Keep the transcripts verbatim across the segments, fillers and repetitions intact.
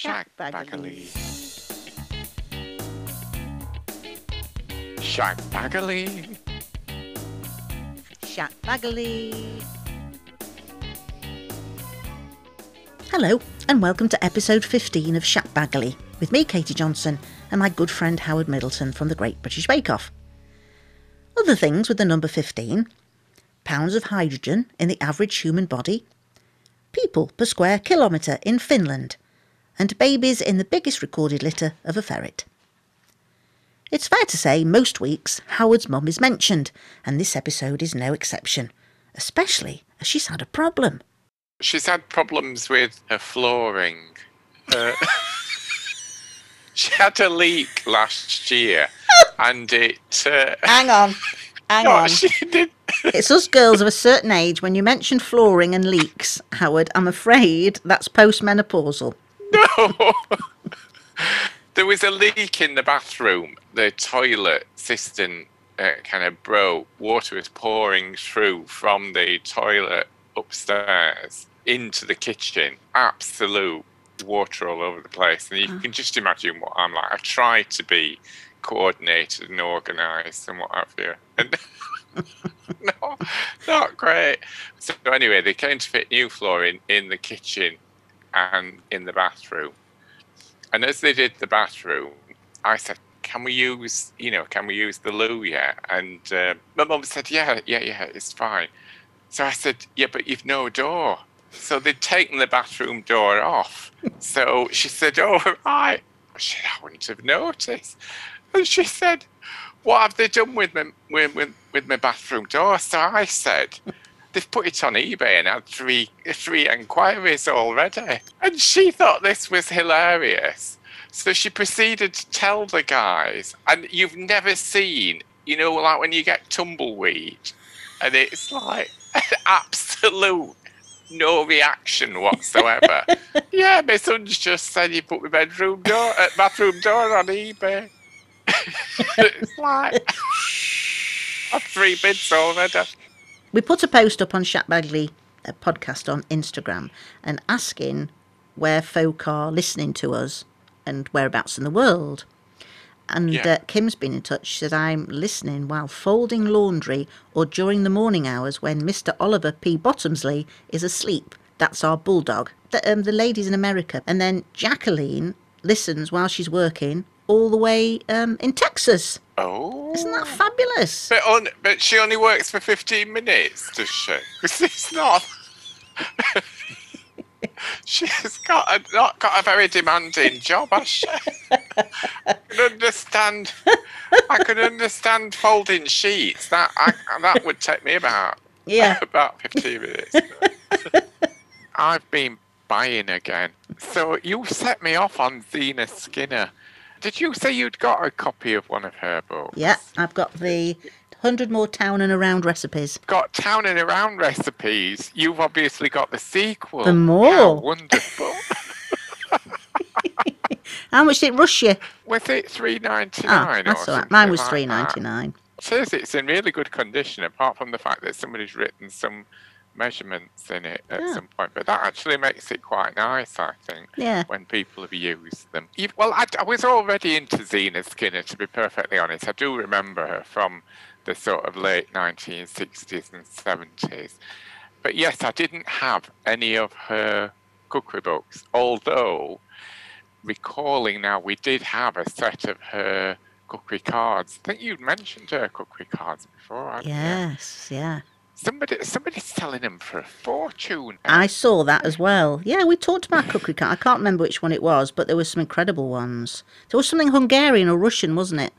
Shag Baggily. Shag Baggily. Shag Baggily. Hello, and welcome to episode fifteen of Shag Baggily, with me, Katie Johnson, and my good friend Howard Middleton from the Great British Wake Off. Other things with the number fifteen: pounds of hydrogen in the average human body, people per square kilometre in Finland, and babies in the biggest recorded litter of a ferret. It's fair to say most weeks Howard's mum is mentioned, and this episode is no exception, especially as she's had a problem. She's had problems with her flooring. Uh, she had a leak last year, and it... Uh, hang on, hang no, on. She did. It's us girls of a certain age. When you mention flooring and leaks, Howard, I'm afraid that's postmenopausal. No! There was a leak in the bathroom. The toilet cistern uh, kind of broke. Water was pouring through from the toilet upstairs into the kitchen. Absolute water all over the place. And you oh. can just imagine what I'm like. I try to be coordinated and organised and what have you. And no, not great. So anyway, they came to fit new flooring in the kitchen and in the bathroom. And as they did the bathroom, I said, can we use, you know, can we use the loo yet? And uh, my mum said, yeah, yeah, yeah, it's fine. So I said, yeah, but you've no door. So they'd taken the bathroom door off. So she said, oh, right. I said, I wouldn't have noticed. And she said, what have they done with my, with, with, with my bathroom door? So I said, they've put it on eBay and had three, three inquiries already. And she thought this was hilarious. So she proceeded to tell the guys, and you've never seen, you know, like when you get tumbleweed, and it's like an absolute no reaction whatsoever. Yeah, my son's just said you put my bedroom door, uh, bathroom door on eBay. It's like I've three bids already. We put a post up on Shag Baggily a podcast on Instagram and asking where folk are listening to us and whereabouts in the world. And yeah. uh, Kim's been in touch. She said, I'm listening while folding laundry or during the morning hours when Mister Oliver P. Bottomsley is asleep. That's our bulldog. The, um, the lady's in America. And then Jacqueline listens while she's working all the way um, in Texas. Oh. Isn't that fabulous? But, on, but she only works for fifteen minutes, does she? Because it's not... She's got a, not got a very demanding job, has she? I can understand... I could understand folding sheets. That I, that would take me about, yeah. about fifteen minutes. I've been buying again. So you set me off on Zena Skinner. Did you say you'd got a copy of one of her books? Yeah, I've got the one hundred More Town and Around Recipes. Got Town and Around Recipes. You've obviously got the sequel. The more. How wonderful. How much did it rush you? Was it three pounds ninety-nine? Ah, that's all right. Mine was like three pounds ninety-nine. It says it's in really good condition, apart from the fact that somebody's written some measurements in it at yeah. some point, but that actually makes it quite nice, I think, yeah. when people have used them. You've, well, I, I was already into Zena Skinner, to be perfectly honest. I do remember her from the sort of late nineteen sixties and seventies. But yes, I didn't have any of her cookery books, although, recalling now, we did have a set of her cookery cards. I think you'd mentioned her cookery cards before, hadn't you? Yes, yeah. Somebody, somebody's telling him for a fortune. I saw that as well. Yeah, we talked about cookery cards. I can't remember which one it was, but there were some incredible ones. There was something Hungarian or Russian, wasn't it?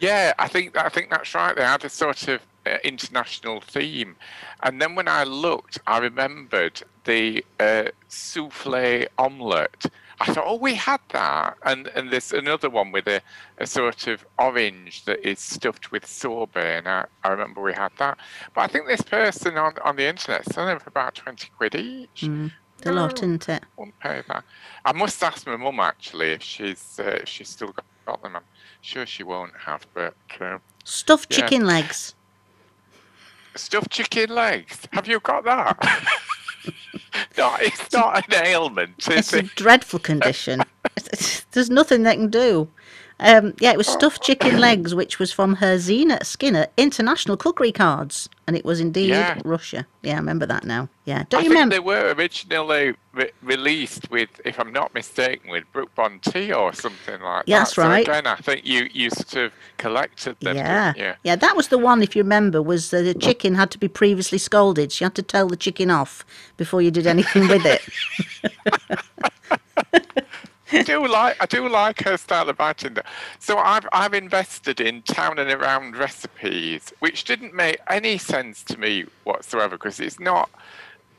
Yeah, I think I think that's right. They had a sort of uh, international theme. And then when I looked, I remembered the uh, soufflé omelette. I thought, oh, we had that. And and there's another one with a, a sort of orange that is stuffed with sorbet. And I, I remember we had that. But I think this person on, on the internet selling them for about twenty quid each. Mm, a no, lot, isn't it? I wouldn't pay that. I must ask my mum, actually, if she's, uh, if she's still got, got them. I'm sure she won't have, but... Uh, Stuffed yeah. chicken legs. Stuffed chicken legs? Have you got that? No, it's not an ailment, is it? It's a dreadful condition. there's nothing they can do. Um, yeah, it was stuffed chicken legs, which was from Herzina Skinner International Cookery Cards, and it was indeed yeah. Russia. Yeah, I remember that now. Yeah, don't I you think remember? They were originally re released with, if I'm not mistaken, with Brooke Bontea or something like yeah, that. That's right. So again, I think you, you sort of collected them. Yeah, didn't you? yeah, that was the one. If you remember, was that the chicken had to be previously scolded. So you had to tell the chicken off before you did anything with it. I do like I do like her style of writing. So I've I've invested in town and around recipes, which didn't make any sense to me whatsoever because it's not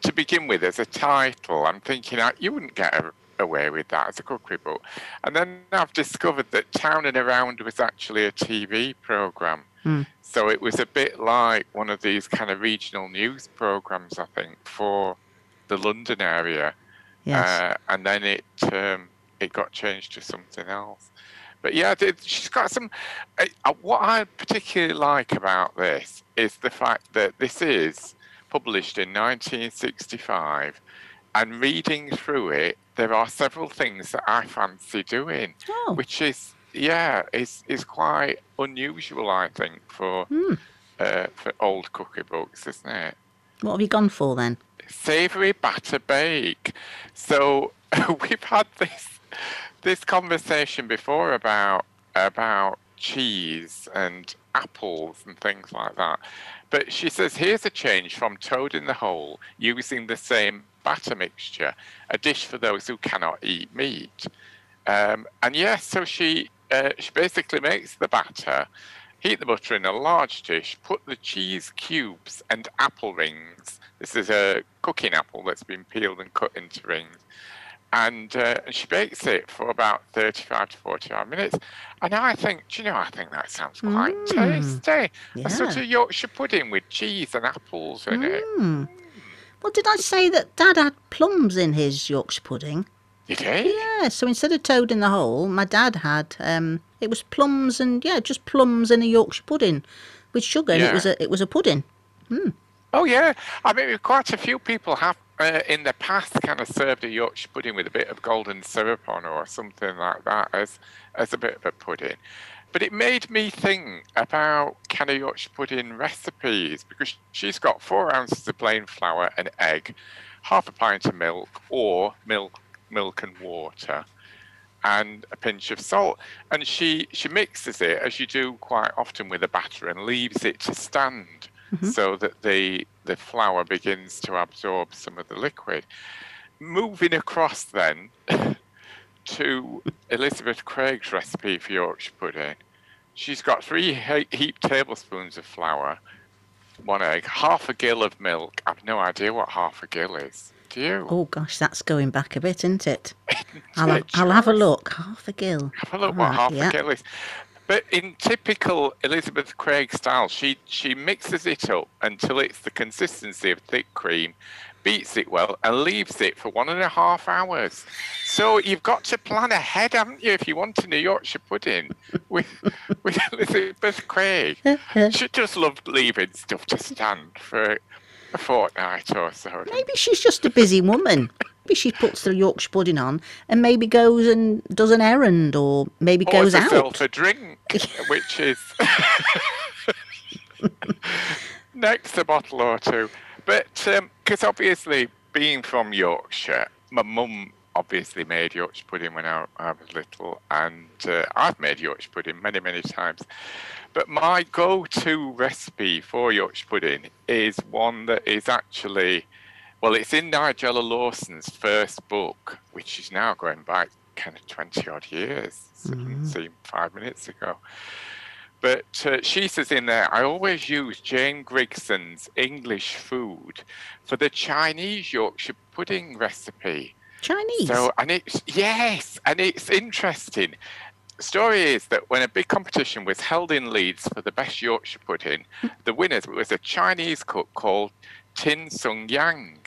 to begin with as a title. I'm thinking you wouldn't get a, away with that as a cookery book, and then I've discovered that Town and Around was actually a T V program. Mm. So it was a bit like one of these kind of regional news programs, I think, for the London area. Yes. Uh, and then it. Um, It got changed to something else, but yeah, she's got some. Uh, what I particularly like about this is the fact that this is published in nineteen sixty-five, and reading through it, there are several things that I fancy doing, oh. which is yeah, is is quite unusual, I think, for mm. uh, for old cookery books, isn't it? What have you gone for then? Savoury batter bake. So we've had this. This conversation before about about cheese and apples and things like that, but she says here's a change from toad in the hole using the same batter mixture, a dish for those who cannot eat meat. Um, and yes, so she uh, she basically makes the batter, heat the butter in a large dish, put the cheese cubes and apple rings. This is a cooking apple that's been peeled and cut into rings. And uh, she bakes it for about thirty-five to forty-five minutes. And I think, do you know, I think that sounds quite mm. tasty. Yeah. A sort of Yorkshire pudding with cheese and apples in mm. it. Well, did I say that Dad had plums in his Yorkshire pudding? You did? Yeah, so instead of toad in the hole, my dad had, um, it was plums and, yeah, just plums in a Yorkshire pudding with sugar. Yeah. And it was a, it was a pudding. Mm. Oh, yeah. I mean, quite a few people have. Uh, in the past kind of served a Yorkshire pudding with a bit of golden syrup on or something like that as as a bit of a pudding. But it made me think about kind of Yorkshire pudding recipes because she's got four ounces of plain flour, an egg, half a pint of milk or milk milk and water and a pinch of salt. And she, she mixes it, as you do quite often with a batter, and leaves it to stand. Mm-hmm. So that the the flour begins to absorb some of the liquid. Moving across then to Elizabeth Craig's recipe for Yorkshire pudding, she's got three he heaped tablespoons of flour, one egg, half a gill of milk. I've no idea what half a gill is. Do you? Oh gosh, that's going back a bit, isn't it? I'll, have, I'll have a look. Half a gill. Have a look what half a gill is. But in typical Elizabeth Craig style, she, she mixes it up until it's the consistency of thick cream, beats it well, and leaves it for one and a half hours. So you've got to plan ahead, haven't you, if you want a New Yorkshire pudding with, with Elizabeth Craig. She just loved leaving stuff to stand for a fortnight or so. Maybe she's just a busy woman. Maybe she puts the Yorkshire pudding on and maybe goes and does an errand or maybe Pours goes out. a drink, which is next a bottle or two. But because um, obviously being from Yorkshire, my mum obviously made Yorkshire pudding when I, I was little, and uh, I've made Yorkshire pudding many, many times. But my go-to recipe for Yorkshire pudding is one that is actually... Well, it's in Nigella Lawson's first book, which is now going back kind of twenty odd years, mm-hmm. seen five minutes ago. But uh, she says in there, I always use Jane Grigson's English food for the Chinese Yorkshire pudding recipe. Chinese? So, and it's, yes, and it's interesting. The story is that when a big competition was held in Leeds for the best Yorkshire pudding, the winner was a Chinese cook called Tin Sung Yang.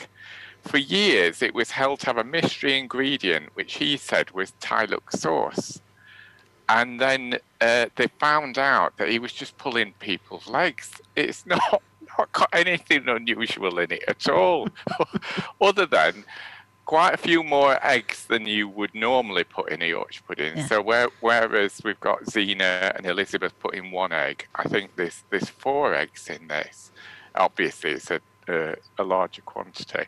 For years, it was held to have a mystery ingredient, which he said was Tai Luk sauce. And then uh, they found out that he was just pulling people's legs. It's not, not got anything unusual in it at all, other than quite a few more eggs than you would normally put in a Yorkshire pudding. Yeah. So where, whereas we've got Zena and Elizabeth putting one egg, I think there's, there's four eggs in this. Obviously, it's a, uh, a larger quantity.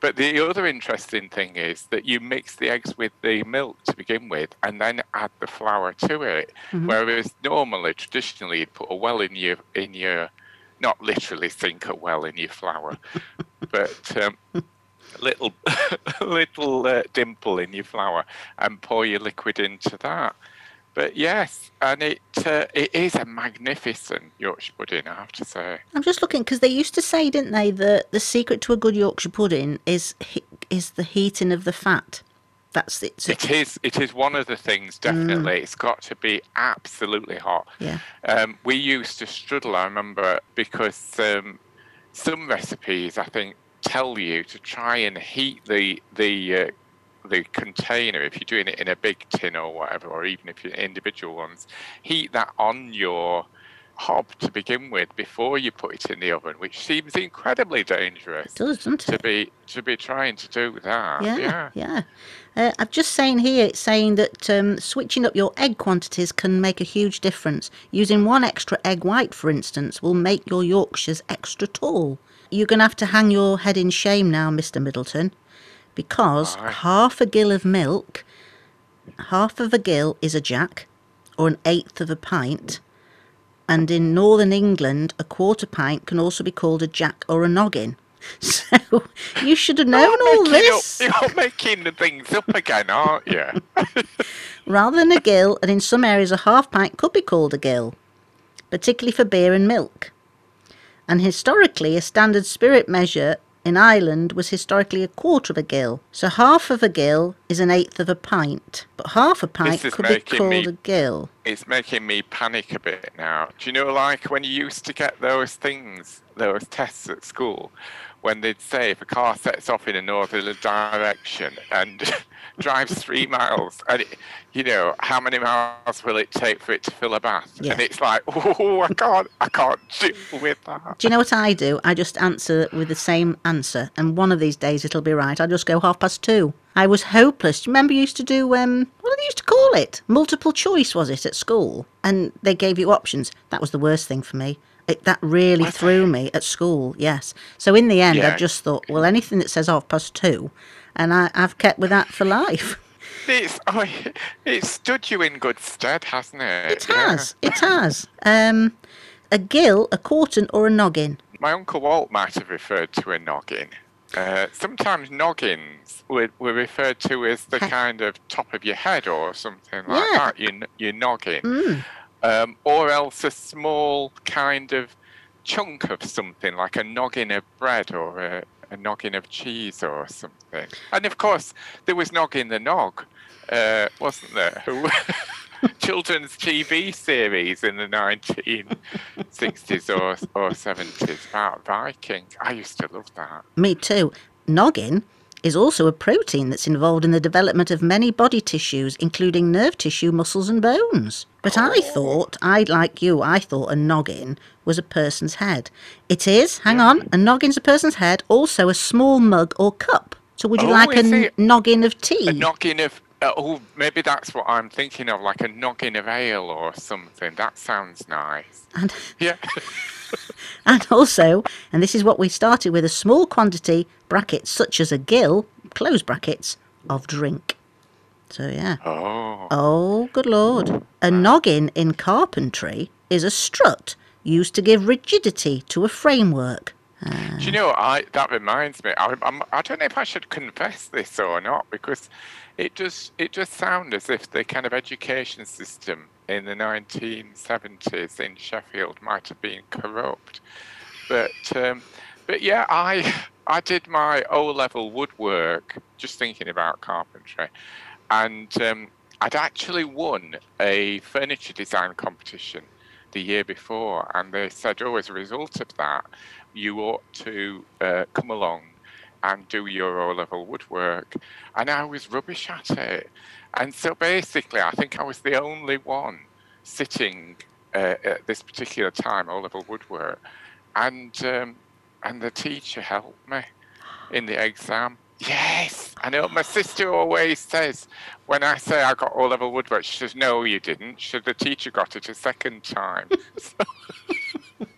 But the other interesting thing is that you mix the eggs with the milk to begin with and then add the flour to it. Mm-hmm. Whereas normally, traditionally, you'd put a well in your, in your not literally sink a well in your flour, but um, a little, little uh, dimple in your flour and pour your liquid into that. But yes, and it uh, it is a magnificent Yorkshire pudding, I have to say. I'm just looking, because they used to say, didn't they, that the secret to a good Yorkshire pudding is is the heating of the fat. That's it. So it is. It is one of the things, definitely. Mm. It's got to be absolutely hot. Yeah. Um, we used to struggle, I remember, because um, some recipes, I think, tell you to try and heat the the. Uh, the container, if you're doing it in a big tin or whatever, or even if you're individual ones, heat that on your hob to begin with before you put it in the oven, which seems incredibly dangerous. It does, doesn't it? To be, to be trying to do that. Yeah, yeah. yeah. Uh, I'm just saying here, it's saying that um, switching up your egg quantities can make a huge difference. Using one extra egg white, for instance, will make your Yorkshires extra tall. You're going to have to hang your head in shame now, Mister Middleton. Because right. half a gill of milk, half of a gill is a jack, or an eighth of a pint. And in northern England, a quarter pint can also be called a jack or a noggin. So you should have known all this. Up, you're making the things up again, aren't you? Rather than a gill, and in some areas a half pint could be called a gill, particularly for beer and milk. And historically, a standard spirit measure in Ireland was historically a quarter of a gill. So half of a gill is an eighth of a pint. But half a pint could be called me, a gill. It's making me panic a bit now. Do you know, like when you used to get those things, those tests at school, when they'd say if a car sets off in a northerly direction and drives three miles, and it, you know, how many miles will it take for it to fill a bath? Yeah. And it's like, oh, I can't, I can't deal with that. Do you know what I do? I just answer with the same answer, and one of these days it'll be right. I'll just go half past two. I was hopeless. Do you remember you used to do, um, what did they used to call it? Multiple choice, was it, at school? And they gave you options. That was the worst thing for me. It, that really what threw me at school, yes. So in the end, yeah. I just thought, well, anything that says half past two, and I, I've kept with that for life. It's, oh, it stood you in good stead, hasn't it? It has, yeah. it has. Um, a gill, a quartern or a noggin. My Uncle Walt might have referred to a noggin. Uh, sometimes noggins were, were referred to as the kind of top of your head or something like yeah. that, your, your noggin. Mm. Um, or else a small kind of chunk of something, like a noggin of bread or a, a noggin of cheese or something. And of course, there was Noggin the Nog, uh, wasn't there? Children's T V series in the nineteen sixties or, or seventies about Viking. I used to love that. Me too. Noggin is also a protein that's involved in the development of many body tissues, including nerve tissue, muscles and bones. But oh. I thought, I like you, I thought a noggin was a person's head. It is, hang yeah. on, a noggin's a person's head, also a small mug or cup. So would you oh, like a it? noggin of tea? A noggin of, uh, oh, maybe that's what I'm thinking of, like a noggin of ale or something. That sounds nice. And yeah. And also, and this is what we started with, a small quantity, brackets, such as a gill, close brackets, of drink. So, yeah. Oh. Oh, good Lord. A noggin in carpentry is a strut used to give rigidity to a framework. Uh, Do you know, I, that reminds me, I, I'm, I don't know if I should confess this or not, because it just, it just sounds as if the kind of education system in the nineteen seventies in Sheffield might have been corrupt. But, um, but yeah, I, I did my O-level woodwork, just thinking about carpentry, and um, I'd actually won a furniture design competition the year before, and they said, oh, as a result of that, you ought to uh, come along and do your O-level woodwork. And I was rubbish at it. And so basically, I think I was the only one sitting uh, at this particular time, O-level woodwork. And, um, and the teacher helped me in the exam. Yes, I know. My sister always says, when I say I got O-level woodwork, she says, no, you didn't. She said, the teacher got it a second time. So.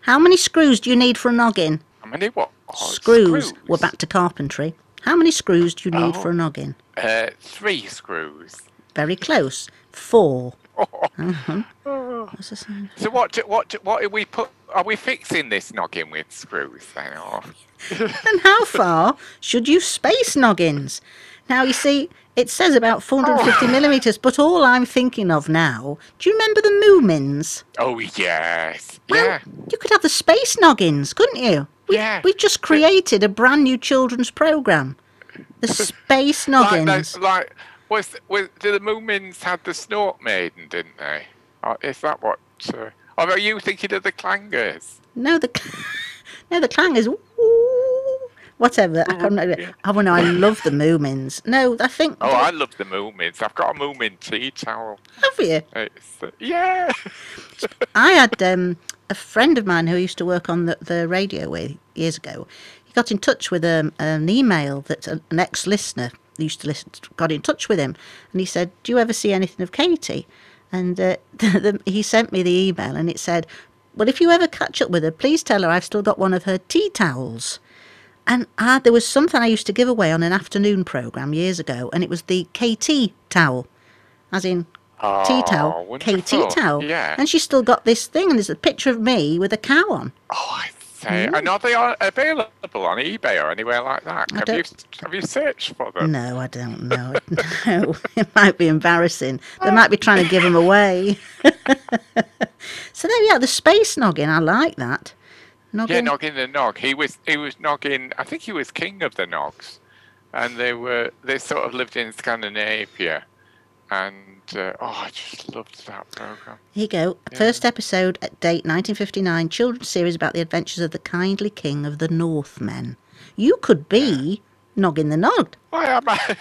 How many screws do you need for a noggin? How many what? Oh, screws. screws. We're back to carpentry. How many screws do you need oh, for a noggin? Uh, three screws. Very close. Four. Oh. Uh-huh. Oh. What's the sound? So what? Do, what? Do, what are we put? Are we fixing this noggin with screws? Then, or? And how far should you space noggins? Now you see, it says about four hundred fifty oh. millimetres, but all I'm thinking of now. Do you remember the Moomins? Oh yes. Well, yeah. You could have the space noggins, couldn't you? We, yeah. We've just created a brand new children's programme. The Space Noggins. Like, those, like was, was, did the Moomins had the Snork Maiden, didn't they? Or is that what? Uh, or are you thinking of the Clangers? No, the no, the Clangers. Ooh, whatever. I can't remember. Oh well, no, I love the Moomins. No, I think. Oh, I love the Moomins. I've got a Moomin tea towel. Have you? It's, uh, yeah. I had. Um, A friend of mine who I used to work on the, the radio with years ago, he got in touch with um, an email that an ex-listener used to listen to, got in touch with him, and he said, do you ever see anything of Katie? And uh, the, the, he sent me the email, and it said, well, if you ever catch up with her, please tell her I've still got one of her tea towels. And I, there was something I used to give away on an afternoon programme years ago, and it was the K T towel, as in... Oh, tea towel, Katie towel, yeah. And she's still got this thing, and there's a picture of me with a cow on. Oh, I say, mm. And are they available on eBay or anywhere like that? I have you have you searched for them? No, I don't know. No, it might be embarrassing. They might be trying to give them away. So there we are, the space noggin. I like that. Noggin. Yeah, Noggin the Nog. He was he was Noggin. I think he was king of the Nogs, and they were they sort of lived in Scandinavia. And, uh, oh, I just loved that programme. Here you go. Yeah. First episode, at date nineteen fifty-nine, children's series about the adventures of the kindly king of the Northmen. You could be yeah. Noggin the Nog. Why am I?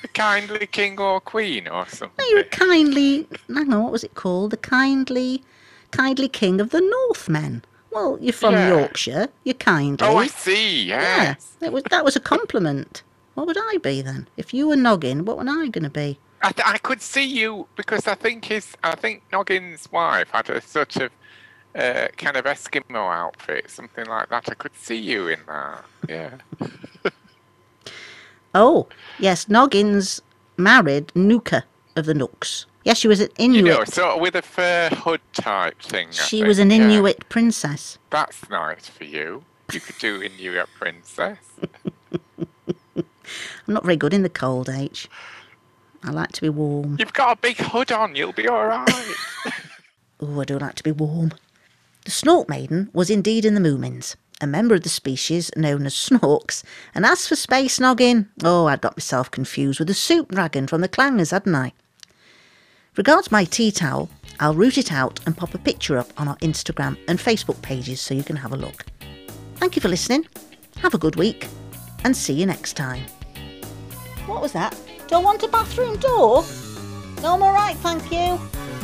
The kindly king or queen or something? No, you're a kindly, hang on, what was it called? The kindly, kindly king of the Northmen. Well, you're from yeah. Yorkshire, you're kindly. Oh, I see, yes. Yeah, that was, that was a compliment. What would I be then? If you were Noggin, what would I going to be? I, th I could see you because I think his, I think Noggin's wife had a sort of uh, kind of Eskimo outfit, something like that. I could see you in that. Yeah. Oh yes, Noggin's married Nuka of the Nooks. Yes, she was an Inuit. You know, sort of with a fur hood type thing. I she think. was an Inuit yeah. princess. That's nice for you. You could do Inuit princess. I'm not very good in the cold, H. I like to be warm. You've got a big hood on, you'll be all right. Oh, I do like to be warm. The Snork Maiden was indeed in the Moomins, a member of the species known as snorks. And as for Space Noggin, oh, I'd got myself confused with the Soup Dragon from the Clangers, hadn't I? Regards my tea towel, I'll root it out and pop a picture up on our Instagram and Facebook pages so you can have a look. Thank you for listening. Have a good week and see you next time. What was that? Do I want a bathroom door? No, I'm all right, thank you.